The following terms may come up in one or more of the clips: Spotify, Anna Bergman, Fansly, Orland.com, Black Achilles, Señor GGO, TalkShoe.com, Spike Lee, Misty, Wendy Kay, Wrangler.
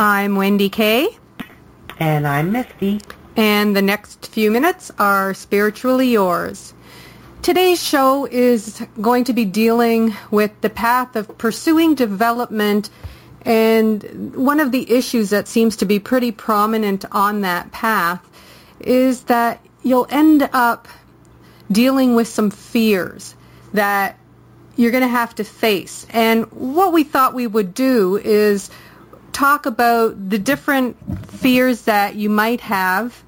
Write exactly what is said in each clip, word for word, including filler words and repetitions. I'm Wendy Kay. And I'm Misty. And the next few minutes are Spiritually Yours. Today's show is going to be dealing with the path of pursuing development and one of the issues that seems to be pretty prominent on that path is that you'll end up dealing with some fears that you're going to have to face. And what we thought we would do is talk about the different fears that you might have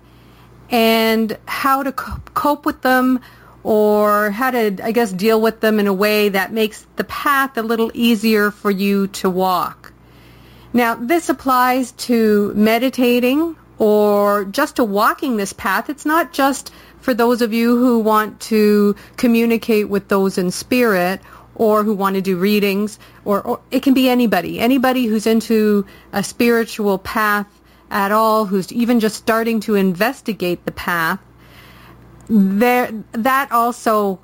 and how to cope with them, or how to, I guess, deal with them in a way that makes the path a little easier for you to walk. Now, this applies to meditating or just to walking this path. It's not just for those of you who want to communicate with those in spirit or who want to do readings, or, or it can be anybody, anybody who's into a spiritual path at all, who's even just starting to investigate the path. There, that also,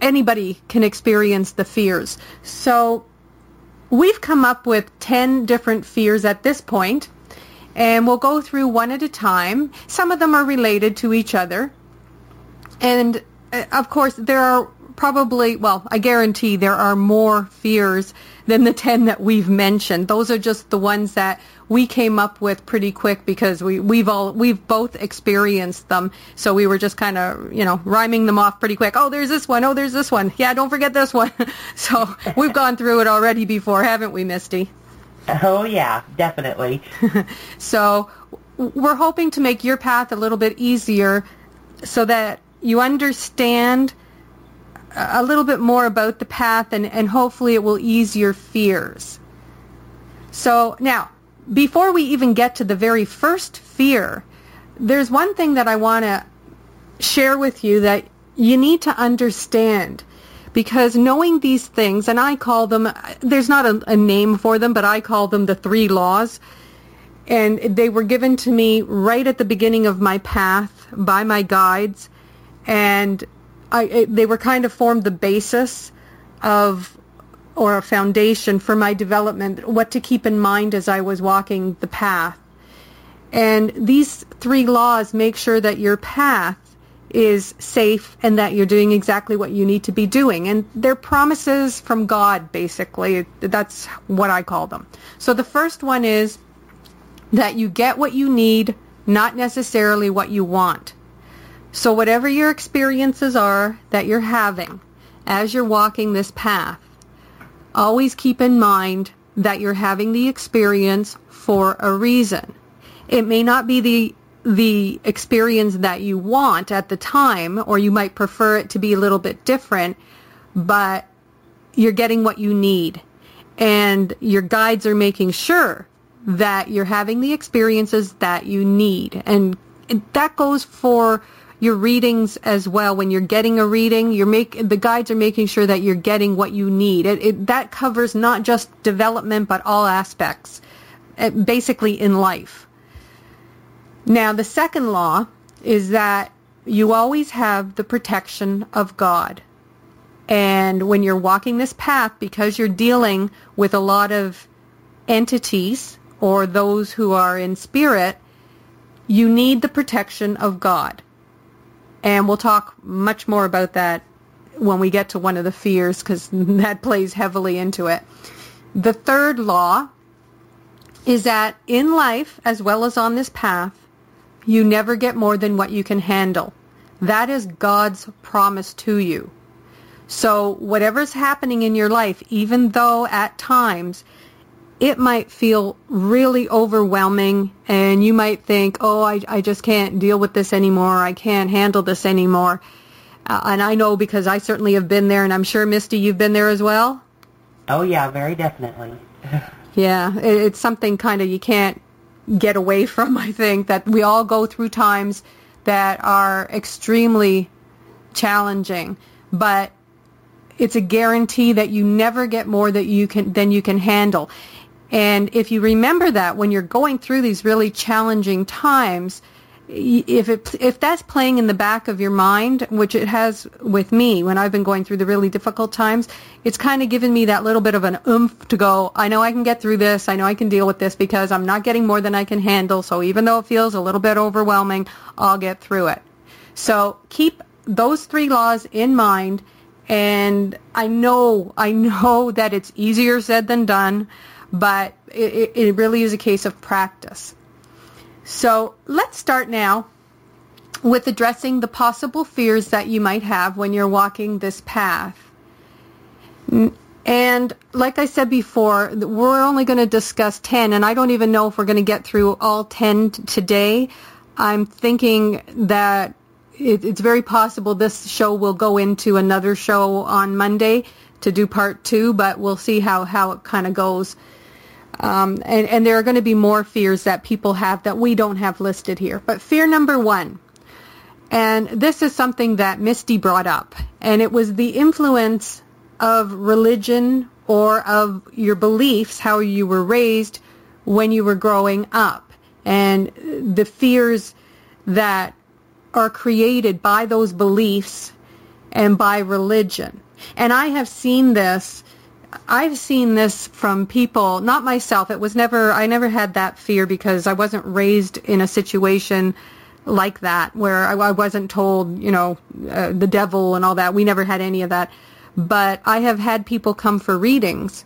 anybody can experience the fears. So we've come up with ten different fears at this point, and we'll go through one at a time. Some of them are related to each other. And, of course, there are probably, well, I guarantee there are more fears than the ten that we've mentioned. Those are just the ones that we came up with pretty quick because we, we've all we've both experienced them. So we were just kind of, you know, rhyming them off pretty quick. Oh, there's this one. Oh, there's this one. Yeah, don't forget this one. So we've gone through it already before, haven't we, Misty? Oh, yeah, definitely. So we're hoping to make your path a little bit easier so that you understand a little bit more about the path, and, and hopefully it will ease your fears. So now, before we even get to the very first fear, there's one thing that I want to share with you that you need to understand, because knowing these things, and I call them, there's not a, a name for them, but I call them the three laws, and they were given to me right at the beginning of my path by my guides, and I, they were kind of formed the basis of, or a foundation for my development, what to keep in mind as I was walking the path. And these three laws make sure that your path is safe and that you're doing exactly what you need to be doing. And they're promises from God, basically. That's what I call them. So the first one is that you get what you need, not necessarily what you want. So whatever your experiences are that you're having as you're walking this path, always keep in mind that you're having the experience for a reason. It may not be the the experience that you want at the time, or you might prefer it to be a little bit different, but you're getting what you need. And your guides are making sure that you're having the experiences that you need. And that goes for your readings as well. When you're getting a reading, you're make the guides are making sure that you're getting what you need. It, it, that covers not just development, but all aspects, basically in life. Now, the second law is that you always have the protection of God. And when you're walking this path, because you're dealing with a lot of entities or those who are in spirit, you need the protection of God. And we'll talk much more about that when we get to one of the fears, because that plays heavily into it. The third law is that in life, as well as on this path, you never get more than what you can handle. That is God's promise to you. So whatever's happening in your life, even though at times it might feel really overwhelming and you might think, oh, I, I just can't deal with this anymore. I can't handle this anymore. Uh, and I know, because I certainly have been there, and I'm sure, Misty, you've been there as well. Oh, yeah, very definitely. Yeah, it's something kind of you can't get away from, I think, that we all go through times that are extremely challenging, but it's a guarantee that you never get more that you can than you can handle. And if you remember that when you're going through these really challenging times, if it, if that's playing in the back of your mind, which it has with me when I've been going through the really difficult times, it's kind of given me that little bit of an oomph to go, I know I can get through this, I know I can deal with this because I'm not getting more than I can handle, so even though it feels a little bit overwhelming, I'll get through it. So keep those three laws in mind, and I know, I know that it's easier said than done, but it, it really is a case of practice. So let's start now with addressing the possible fears that you might have when you're walking this path. And like I said before, we're only going to discuss ten, and I don't even know if we're going to get through all ten today. I'm thinking that it, it's very possible this show will go into another show on Monday to do part two, but we'll see how, how it kind of goes. Um, and, and there are going to be more fears that people have that we don't have listed here. But fear number one, and this is something that Misty brought up, and it was the influence of religion or of your beliefs, how you were raised when you were growing up, and the fears that are created by those beliefs and by religion. And I have seen this I've seen this from people, not myself. It was never, I never had that fear because I wasn't raised in a situation like that where I, I wasn't told, you know, uh, the devil and all that. We never had any of that. But I have had people come for readings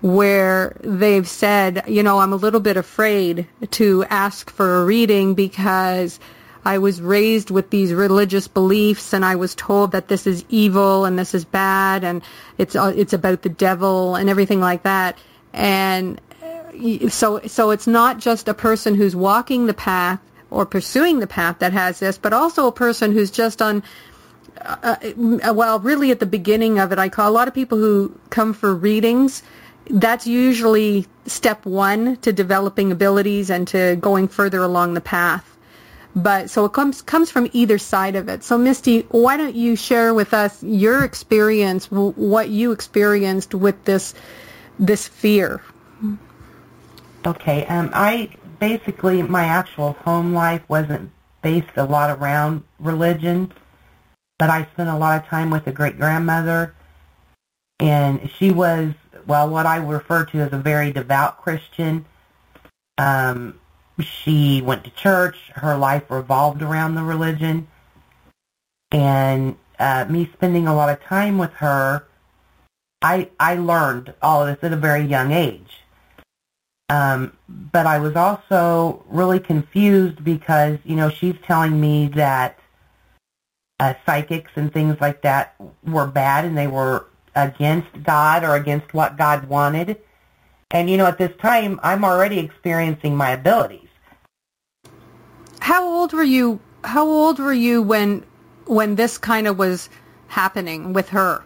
where they've said, you know, I'm a little bit afraid to ask for a reading because I was raised with these religious beliefs, and I was told that this is evil and this is bad, and it's it's about the devil and everything like that. And so, so it's not just a person who's walking the path or pursuing the path that has this, but also a person who's just on. Uh, well, really, at the beginning of it, I call a lot of people who come for readings. That's usually step one to developing abilities and to going further along the path. But so it comes comes from either side of it. So Misty, why don't you share with us your experience, w- what you experienced with this this fear? Okay, um, I basically my actual home life wasn't based a lot around religion, but I spent a lot of time with a great grandmother, and she was well what I refer to as a very devout Christian. Um, She went to church. Her life revolved around the religion. And uh, me spending a lot of time with her, I I learned all of this at a very young age. Um, but I was also really confused because, you know, she's telling me that uh, psychics and things like that were bad and they were against God or against what God wanted. And, you know, at this time, I'm already experiencing my abilities. How old were you? How old were you when when this kind of was happening with her?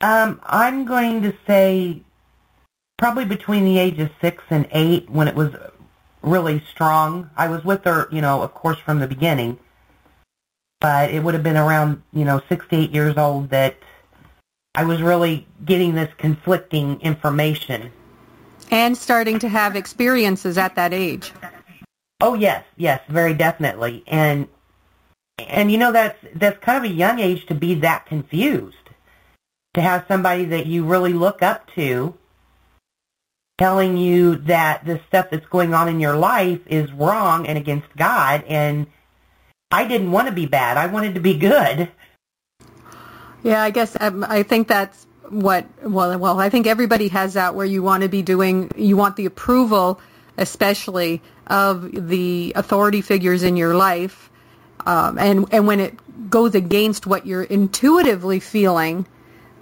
Um, I'm going to say probably between the ages six and eight when it was really strong. I was with her, you know, of course, from the beginning. But it would have been around, you know, six to eight years old that I was really getting this conflicting information. And starting to have experiences at that age. Oh, yes, yes, very definitely. And, and you know, that's that's kind of a young age to be that confused, to have somebody that you really look up to telling you that the stuff that's going on in your life is wrong and against God. And I didn't want to be bad. I wanted to be good. Yeah, I guess um, I think that's what, well, well, I think everybody has that where you want to be doing, you want the approval, especially of the authority figures in your life. Um, and, and when it goes against what you're intuitively feeling,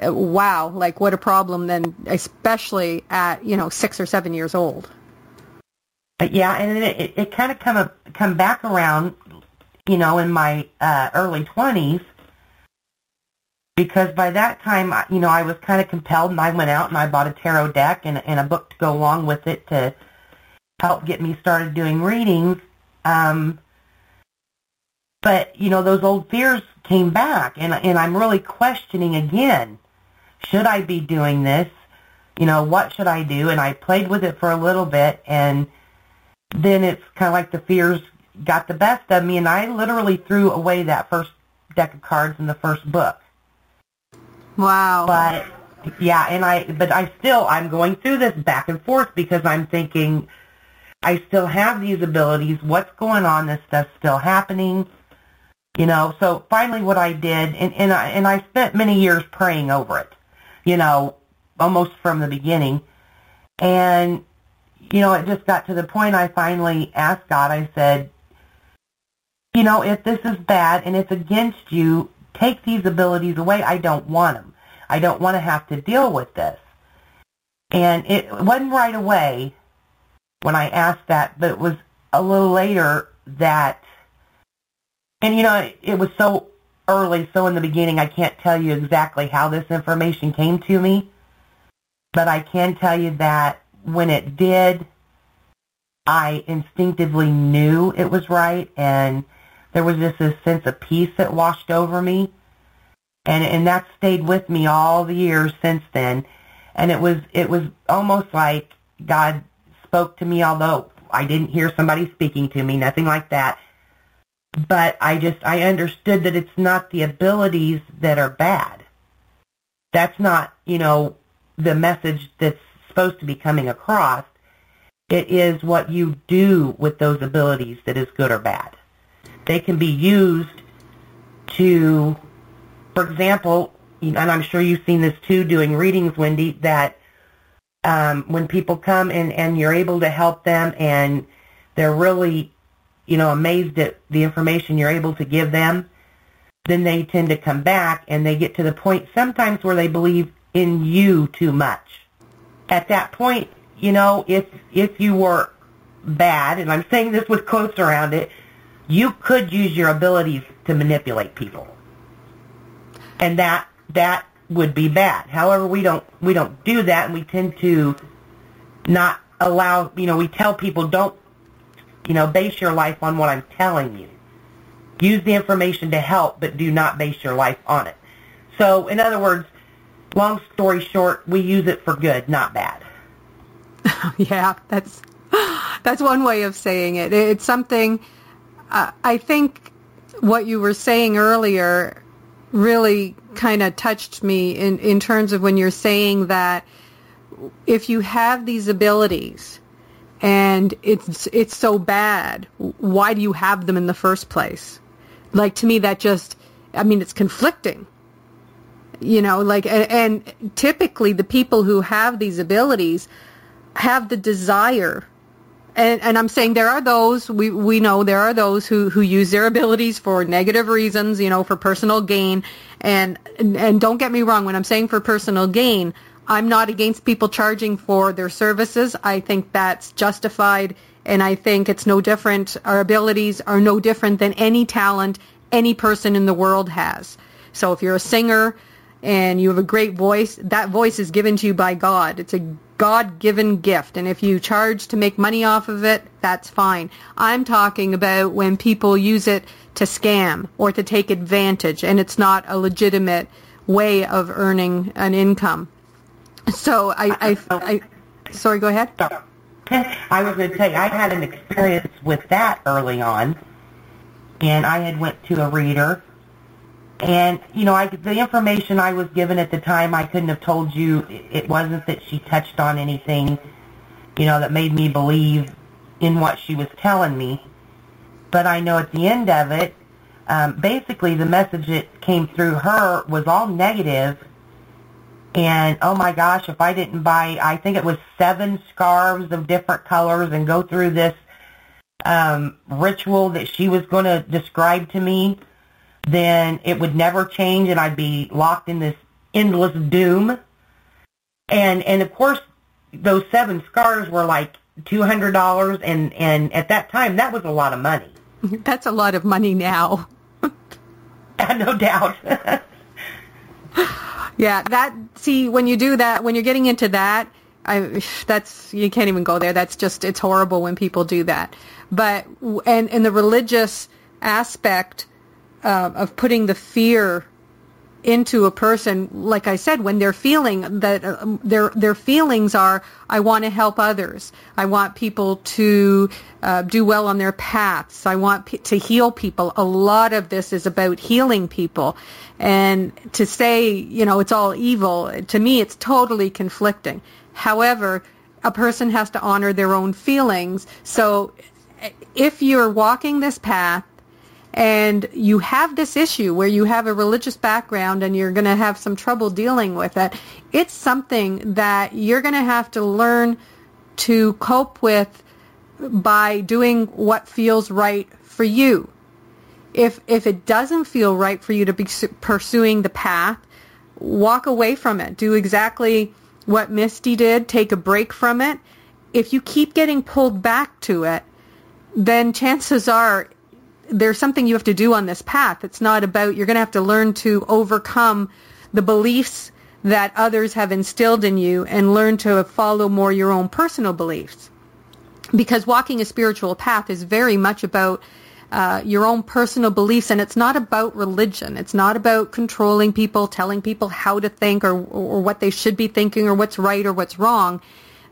wow, like what a problem then, especially at, you know, six or seven years old. But yeah, and it, it, it kind of come, up, come back around, you know, in my uh, early twenties. because by that time, you know, I was kind of compelled, and I went out and I bought a tarot deck and, and a book to go along with it to help get me started doing readings. Um, but, you know, those old fears came back, and, and I'm really questioning again, should I be doing this? You know, what should I do? And I played with it for a little bit, and then it's kind of like the fears got the best of me, and I literally threw away that first deck of cards in the first book. Wow. But, yeah, and I, but I still, I'm going through this back and forth because I'm thinking, I still have these abilities. What's going on? This stuff's still happening. You know, so finally what I did, and, and, I, and I spent many years praying over it, you know, almost from the beginning. And, you know, it just got to the point I finally asked God, I said, you know, if this is bad and it's against you, take these abilities away. I don't want them. I don't want to have to deal with this. And it wasn't right away when I asked that, but it was a little later that, and you know, it, it was so early, so in the beginning, I can't tell you exactly how this information came to me, but I can tell you that when it did, I instinctively knew it was right, and there was just this sense of peace that washed over me, and and that stayed with me all the years since then. And it was it was almost like God spoke to me, although I didn't hear somebody speaking to me, nothing like that. But I just, I understood that it's not the abilities that are bad. That's not, you know, the message that's supposed to be coming across. It is what you do with those abilities that is good or bad. They can be used to, for example, and I'm sure you've seen this too doing readings, Wendy, that um, when people come and, and you're able to help them and they're really, you know, amazed at the information you're able to give them, then they tend to come back and they get to the point sometimes where they believe in you too much. At that point, you know, if if you were bad, and I'm saying this with quotes around it, you could use your abilities to manipulate people, and that that would be bad. However, we don't we don't do that, and we tend to not allow. You know, we tell people don't. You know, base your life on what I'm telling you. Use the information to help, but do not base your life on it. So, in other words, long story short, we use it for good, not bad. Yeah, that's that's one way of saying it. It's something. Uh, I think what you were saying earlier really kind of touched me in, in terms of when you're saying that if you have these abilities and it's it's so bad, why do you have them in the first place? Like, to me, that just, I mean, it's conflicting. You know, like, and, and typically the people who have these abilities have the desire. And, and I'm saying there are those, we, we know there are those who, who use their abilities for negative reasons, you know, for personal gain. And, and and don't get me wrong, when I'm saying for personal gain, I'm not against people charging for their services. I think that's justified, and I think it's no different. Our abilities are no different than any talent any person in the world has. So if you're a singer and you have a great voice, that voice is given to you by God. It's a God-given gift, and if you charge to make money off of it, that's fine. I'm talking about when people use it to scam or to take advantage, and it's not a legitimate way of earning an income. So I, I, I, I sorry, go ahead. I was going to tell you, I had an experience with that early on, and I had went to a reader. And, you know, I, the information I was given at the time, I couldn't have told you. It wasn't that she touched on anything, you know, that made me believe in what she was telling me. But I know at the end of it, um, basically the message that came through her was all negative. And, oh, my gosh, if I didn't buy, I think it was seven scarves of different colors and go through this um, ritual that she was going to describe to me, then it would never change, and I'd be locked in this endless doom. And, and of course, those seven scarves were like two hundred dollars, and, and at that time, that was a lot of money. That's a lot of money now. No doubt. Yeah, that, see, when you do that, when you're getting into that, I, that's, you can't even go there. That's just, it's horrible when people do that. But, and in the religious aspect uh, of putting the fear into a person, like I said, when they're feeling that uh, their their feelings are, I want to help others. I want people to uh, do well on their paths. I want pe- to heal people. A lot of this is about healing people. And to say, you know, it's all evil, to me, it's totally conflicting. However, a person has to honor their own feelings. So if you're walking this path, and you have this issue where you have a religious background and you're going to have some trouble dealing with it, it's something that you're going to have to learn to cope with by doing what feels right for you. If if it doesn't feel right for you to be pursuing the path, walk away from it. Do exactly what Misty did. Take a break from it. If you keep getting pulled back to it, then chances are there's something you have to do on this path. It's not about, you're going to have to learn to overcome the beliefs that others have instilled in you and learn to follow more your own personal beliefs. Because walking a spiritual path is very much about uh, your own personal beliefs, and it's not about religion. It's not about controlling people, telling people how to think or, or what they should be thinking or what's right or what's wrong.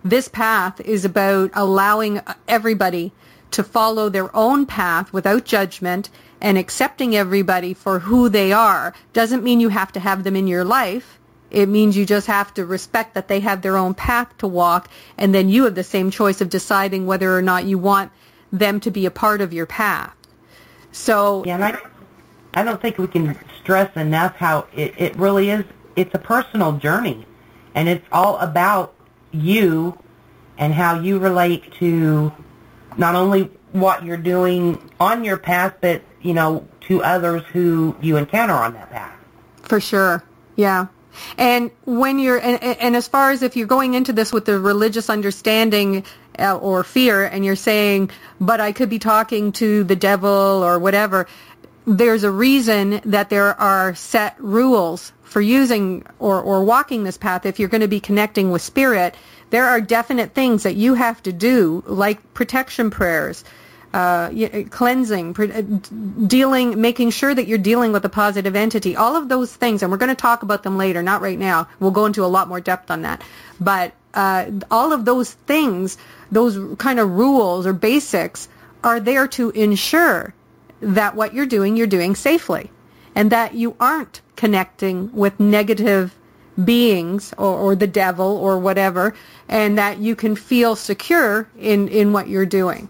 This path is about allowing everybody to follow their own path without judgment and accepting everybody for who they are. Doesn't mean you have to have them in your life. It means you just have to respect that they have their own path to walk, and then you have the same choice of deciding whether or not you want them to be a part of your path. So, yeah, and I, I don't think we can stress enough how it, it really is. It's a personal journey, and it's all about you and how you relate to not only what you're doing on your path, but, you know, to others who you encounter on that path. For sure, yeah. And when you're, and, and as far as if you're going into this with the religious understanding uh, or fear, and you're saying, but I could be talking to the devil or whatever, there's a reason that there are set rules for using or, or walking this path. If you're going to be connecting with spirit, there are definite things that you have to do, like protection prayers, uh, cleansing, dealing, making sure that you're dealing with a positive entity, all of those things. And we're going to talk about them later, not right now. We'll go into a lot more depth on that. But uh, all of those things, those kind of rules or basics, are there to ensure that what you're doing, you're doing safely, and that you aren't connecting with negative beings or, or the devil or whatever, and that you can feel secure in, in what you're doing.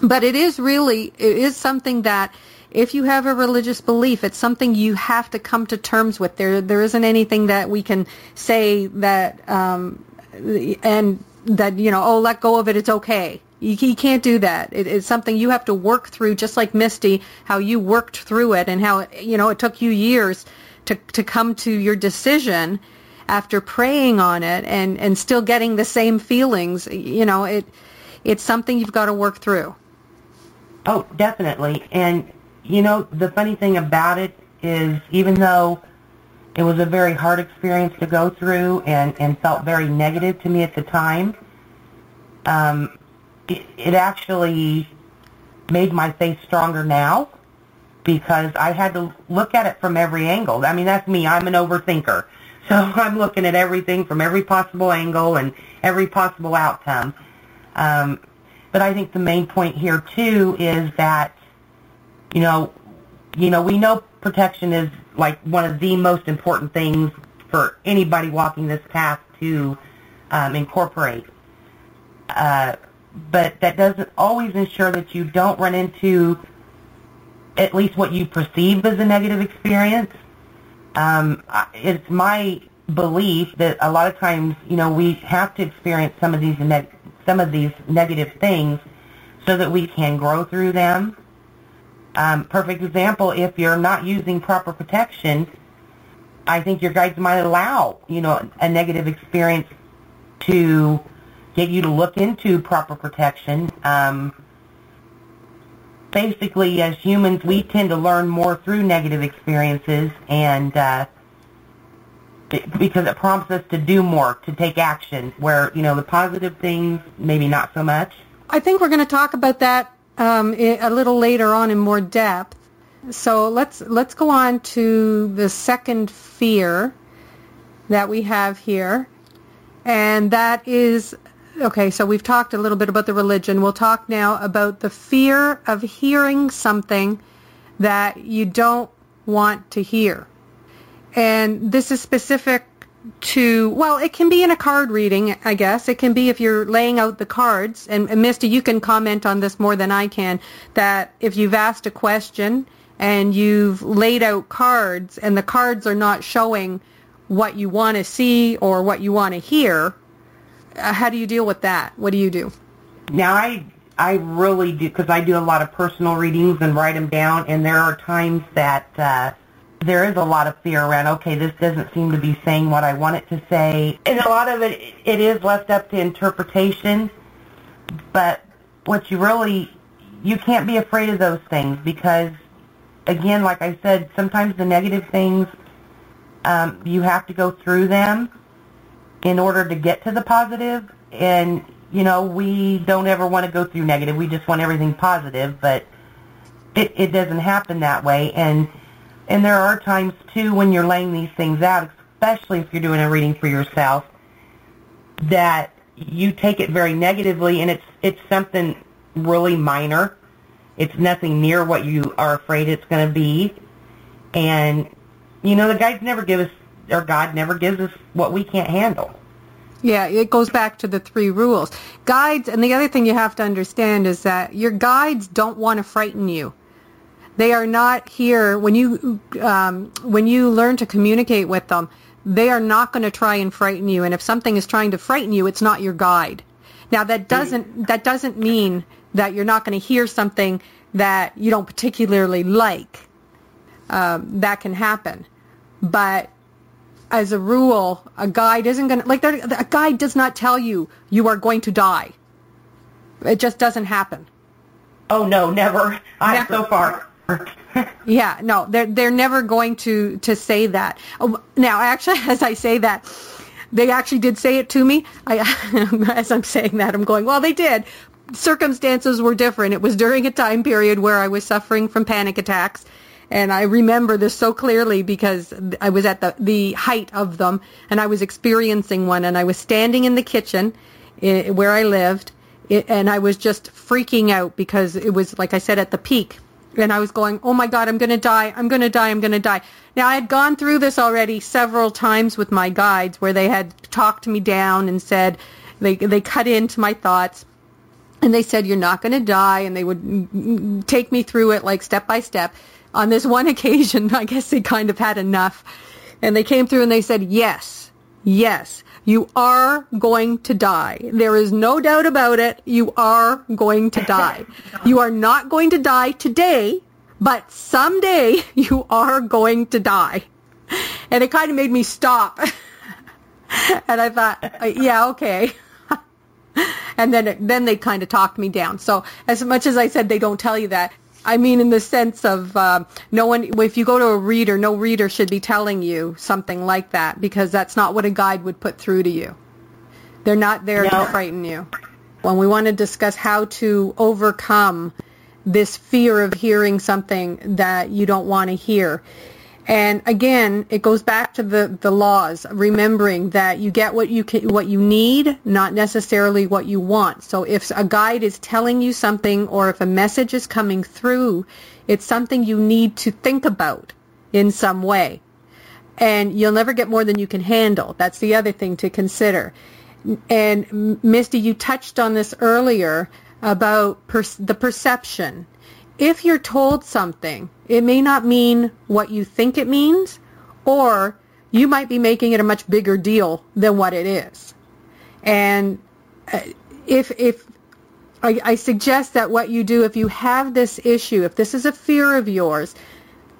But it is really, it is something that if you have a religious belief, it's something you have to come to terms with. There, there isn't anything that we can say that, um, and that, you know, oh, let go of it, it's okay. You, you can't do that. It, it's something you have to work through, just like Misty, how you worked through it and how, you know, it took you years to to come to your decision after praying on it and, and still getting the same feelings. You know, it it's something you've got to work through. Oh, definitely. And, you know, the funny thing about it is, even though it was a very hard experience to go through and, and felt very negative to me at the time, um, it, it actually made my faith stronger now, because I had to look at it from every angle. I mean, that's me. I'm an overthinker. So I'm looking at everything from every possible angle and every possible outcome. Um, but I think the main point here, too, is that, you know, you know, we know protection is like one of the most important things for anybody walking this path to um, incorporate. Uh, but that doesn't always ensure that you don't run into at least what you perceive as a negative experience. Um, it's my belief that a lot of times, you know, we have to experience some of these neg- some of these negative things so that we can grow through them. Um, perfect example: if you're not using proper protection, I think your guides might allow, you know, a negative experience to get you to look into proper protection. Um, Basically, as humans, we tend to learn more through negative experiences, and uh, because it prompts us to do more, to take action, where, you know, the positive things, maybe not so much. I think we're going to talk about that um, a little later on in more depth. So let's let's go on to the second fear that we have here, and that is, okay, so we've talked a little bit about the religion. We'll talk now about the fear of hearing something that you don't want to hear. And this is specific to, well, it can be in a card reading, I guess. It can be if you're laying out the cards, and, and Misty, you can comment on this more than I can, that if you've asked a question and you've laid out cards and the cards are not showing what you want to see or what you want to hear, uh, how do you deal with that? What do you do? Now, I, I really do, because I do a lot of personal readings and write them down, and there are times that... Uh, there is a lot of fear around, okay, this doesn't seem to be saying what I want it to say. And a lot of it, it is left up to interpretation. But what you really, you can't be afraid of those things because, again, like I said, sometimes the negative things, um, you have to go through them in order to get to the positive. And, you know, we don't ever want to go through negative. We just want everything positive, but it, it doesn't happen that way. And And there are times, too, when you're laying these things out, especially if you're doing a reading for yourself, that you take it very negatively, and it's it's something really minor. It's nothing near what you are afraid it's going to be. And, you know, the guides never give us, or God never gives us what we can't handle. Yeah, it goes back to the three rules. Guides, and the other thing you have to understand is that your guides don't want to frighten you. They are not here, when you um, when you learn to communicate with them, they are not going to try and frighten you. And if something is trying to frighten you, it's not your guide. Now, that doesn't that doesn't mean that you're not going to hear something that you don't particularly like. Um, that can happen. But as a rule, a guide isn't going to, like a guide does not tell you you are going to die. It just doesn't happen. Oh, no, never. I'm so far. Yeah, no, they're, they're never going to, to say that. Oh, now, actually, as I say that, they actually did say it to me. I, as I'm saying that, I'm going, well, they did. Circumstances were different. It was during a time period where I was suffering from panic attacks, and I remember this so clearly because I was at the, the height of them, and I was experiencing one, and I was standing in the kitchen in, where I lived, it, and I was just freaking out because it was, like I said, at the peak. And I was going, oh, my God, I'm going to die. I'm going to die. I'm going to die. Now, I had gone through this already several times with my guides where they had talked me down and said, they they cut into my thoughts. And they said, you're not going to die. And they would take me through it, like, step by step. On this one occasion, I guess they kind of had enough. And they came through and they said, yes, yes, you are going to die. There is no doubt about it. You are going to die. You are not going to die today, but someday you are going to die. And it kind of made me stop. And I thought, yeah, okay. And then it, then they kind of talked me down. So as much as I said they don't tell you that, I mean in the sense of uh, no one, if you go to a reader, no reader should be telling you something like that because that's not what a guide would put through to you. They're not there no. to frighten you. When we want to discuss how to overcome this fear of hearing something that you don't want to hear. And again, it goes back to the, the laws, remembering that you get what you can, what you need, not necessarily what you want. So if a guide is telling you something or if a message is coming through, it's something you need to think about in some way. And you'll never get more than you can handle. That's the other thing to consider. And Misty, you touched on this earlier about per- the perception. If you're told something, it may not mean what you think it means, or you might be making it a much bigger deal than what it is. And if if I, I suggest that what you do, if you have this issue, if this is a fear of yours,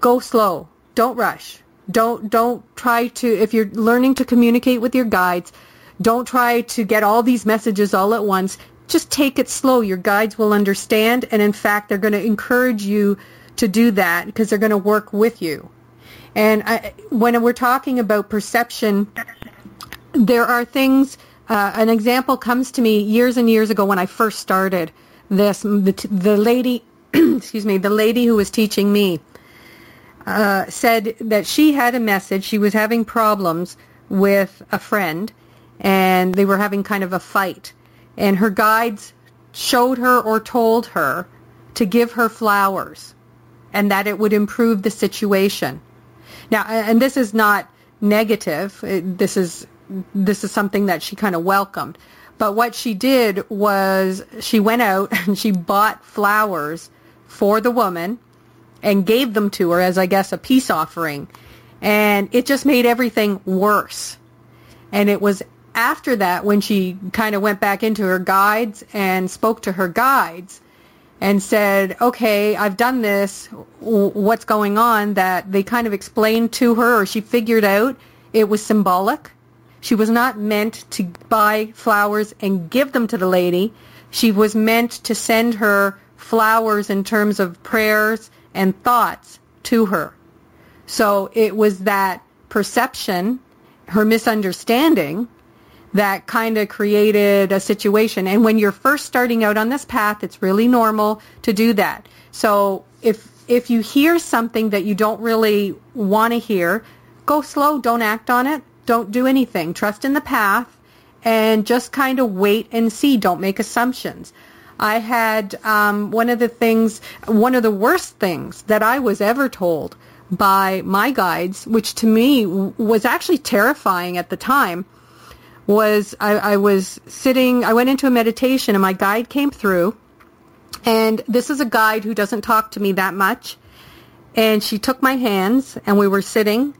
go slow. Don't rush. Don't don't try to, if you're learning to communicate with your guides, don't try to get all these messages all at once. Just take it slow. Your guides will understand, and in fact, they're going to encourage you to do that because they're going to work with you. And I, when we're talking about perception, there are things, uh, an example comes to me years and years ago when I first started this, the, the lady, excuse me, the lady who was teaching me uh, said that she had a message. She was having problems with a friend, and they were having kind of a fight. And her guides showed her or told her to give her flowers, and that it would improve the situation. Now, and this is not negative. This is this is something that she kind of welcomed. But what she did was she went out and she bought flowers for the woman and gave them to her as, I guess, a peace offering. And it just made everything worse. And it was after that when she kind of went back into her guides and spoke to her guides and said, okay, I've done this, what's going on, that they kind of explained to her, or she figured out it was symbolic. She was not meant to buy flowers and give them to the lady. She was meant to send her flowers in terms of prayers and thoughts to her. So it was that perception, her misunderstanding, that kind of created a situation. And when you're first starting out on this path, it's really normal to do that. So if if you hear something that you don't really want to hear, go slow, don't act on it, don't do anything. Trust in the path and just kind of wait and see. Don't make assumptions. I had um, one of the things, one of the worst things that I was ever told by my guides, which to me was actually terrifying at the time, was I, I was sitting, I went into a meditation and my guide came through, and this is a guide who doesn't talk to me that much, and she took my hands and we were sitting,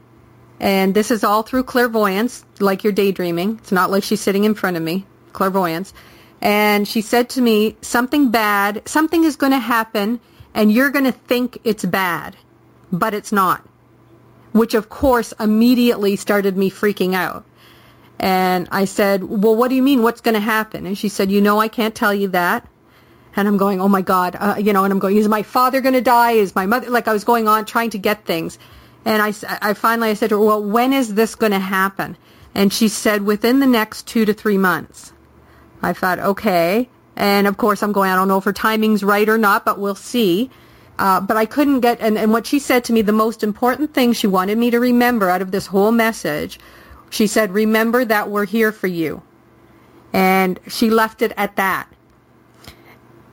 and this is all through clairvoyance, like you're daydreaming, it's not like she's sitting in front of me, clairvoyance, and she said to me, something bad, something is going to happen and you're going to think it's bad, but it's not, which of course immediately started me freaking out. And I said, well, what do you mean? What's going to happen? And she said, you know, I can't tell you that. And I'm going, oh, my God, uh, you know, and I'm going, is my father going to die? Is my mother? Like, I was going on trying to get things. And I, I finally I said to her, well, when is this going to happen? And she said, within the next two to three months. I thought, okay. And, of course, I'm going, I don't know if her timing's right or not, but we'll see. Uh, but I couldn't get, and, and what she said to me, the most important thing she wanted me to remember out of this whole message, she said, remember that we're here for you. And she left it at that.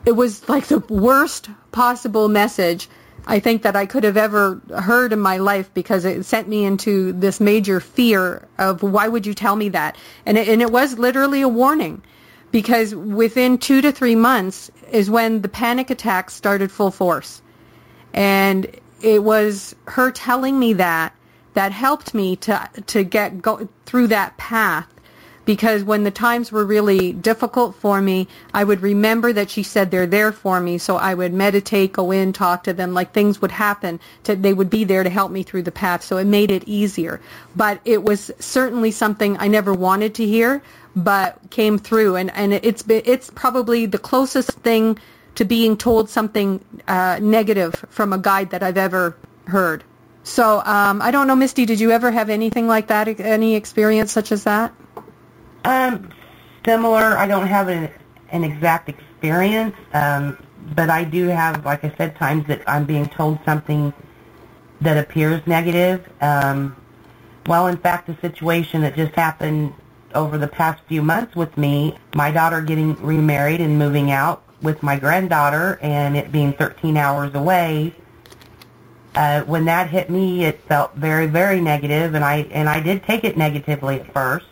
It was like the worst possible message I think that I could have ever heard in my life, because it sent me into this major fear of, why would you tell me that? And it, and it was literally a warning, because within two to three months is when the panic attacks started full force. And it was her telling me that that helped me to to get go through that path, because when the times were really difficult for me, I would remember that she said they're there for me, so I would meditate, go in, talk to them, like things would happen, to, they would be there to help me through the path, so it made it easier. But it was certainly something I never wanted to hear, but came through, and, and it's, it's probably the closest thing to being told something uh, negative from a guide that I've ever heard. So um, I don't know, Misty, did you ever have anything like that, any experience such as that? Um, similar. I don't have an, an exact experience, um, but I do have, like I said, times that I'm being told something that appears negative. Um, well, in fact, the situation that just happened over the past few months with me, my daughter getting remarried and moving out with my granddaughter, and it being thirteen hours away, Uh, when that hit me, it felt very, very negative, and I and I did take it negatively at first.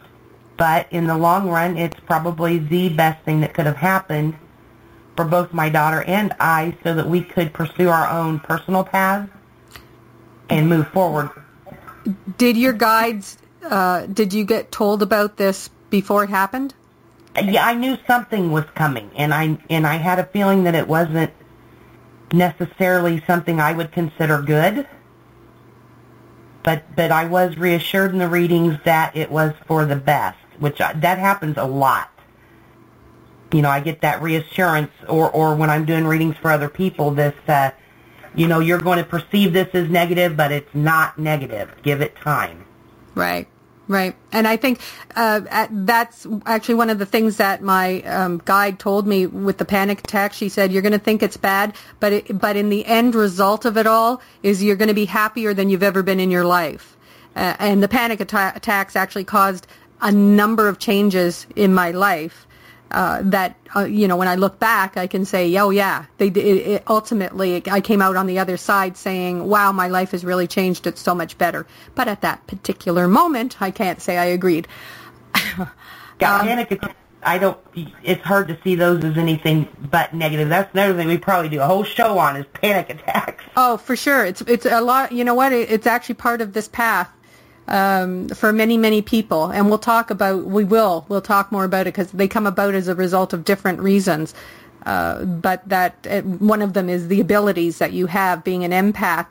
But in the long run, it's probably the best thing that could have happened for both my daughter and I, so that we could pursue our own personal paths and move forward. Did your guides, uh, did you get told about this before it happened? Yeah, I knew something was coming, and I and I had a feeling that it wasn't necessarily something I would consider good, but but I was reassured in the readings that it was for the best, which I, that happens a lot. You know, I get that reassurance, or, or when I'm doing readings for other people, this, uh, you know, you're going to perceive this as negative, but it's not negative. Give it time. Right. Right. And I think uh, that's actually one of the things that my um, guide told me with the panic attack. She said, you're going to think it's bad, but it, but in the end result of it all is you're going to be happier than you've ever been in your life. Uh, and the panic atta- attacks actually caused a number of changes in my life uh, that, uh, you know, when I look back, I can say, oh, yeah, they it, it, ultimately I came out on the other side saying, wow, my life has really changed. It's so much better. But at that particular moment, I can't say I agreed. Yeah, um, panic attacks, I don't, it's hard to see those as anything but negative. That's another thing we probably do a whole show on is panic attacks. Oh, for sure. It's it's a lot, you know what, it, it's actually part of this path um, for many, many people. And we'll talk about, we will, we'll talk more about it because they come about as a result of different reasons. Uh, but that uh, one of them is the abilities that you have, being an empath,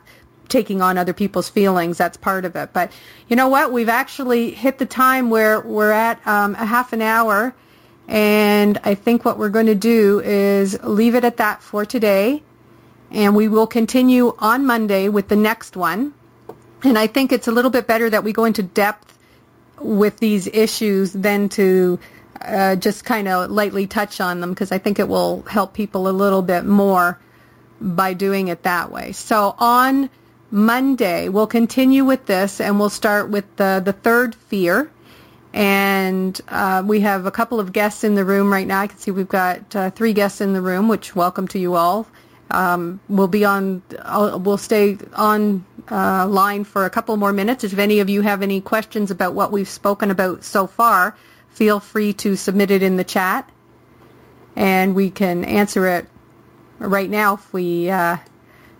taking on other people's feelings. That's part of it. But you know what, we've actually hit the time where we're at um, a half an hour. And I think what we're going to do is leave it at that for today. And we will continue on Monday with the next one. And I think it's a little bit better that we go into depth with these issues than to uh, just kind of lightly touch on them, because I think it will help people a little bit more by doing it that way. So on Monday, we'll continue with this, and we'll start with the, the third fear. And uh, we have a couple of guests in the room right now. I can see we've got uh, three guests in the room, which welcome to you all. Um, we'll be on. I'll, we'll stay on uh, line for a couple more minutes. If any of you have any questions about what we've spoken about so far, feel free to submit it in the chat, and we can answer it right now if we uh,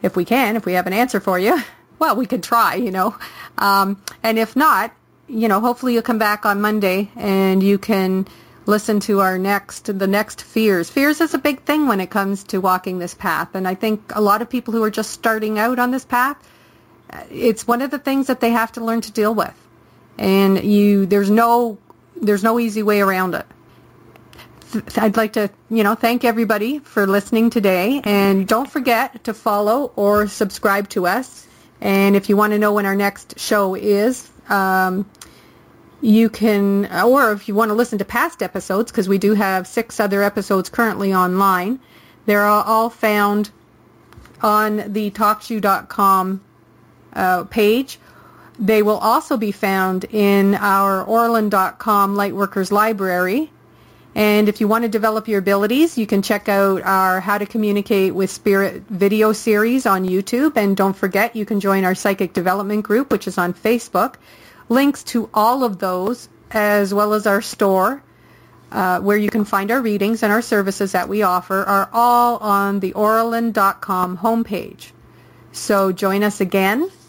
if we can. If we have an answer for you, well, we could try, you know. Um, and if not, you know, hopefully you'll come back on Monday and you can listen to our next, the next fears. Fears is a big thing when it comes to walking this path. And I think a lot of people who are just starting out on this path, it's one of the things that they have to learn to deal with. And you, there's no, there's no easy way around it. I'd like to, you know, thank everybody for listening today. And don't forget to follow or subscribe to us. And if you want to know when our next show is, um, you can, or if you want to listen to past episodes, because we do have six other episodes currently online, they're all found on the talk shoe dot com uh, page. They will also be found in our orland dot com Lightworkers Library. And if you want to develop your abilities, you can check out our How to Communicate with Spirit video series on YouTube. And don't forget, you can join our Psychic Development Group, which is on Facebook. Links to all of those, as well as our store, uh, where you can find our readings and our services that we offer, are all on the orland dot com homepage. So join us again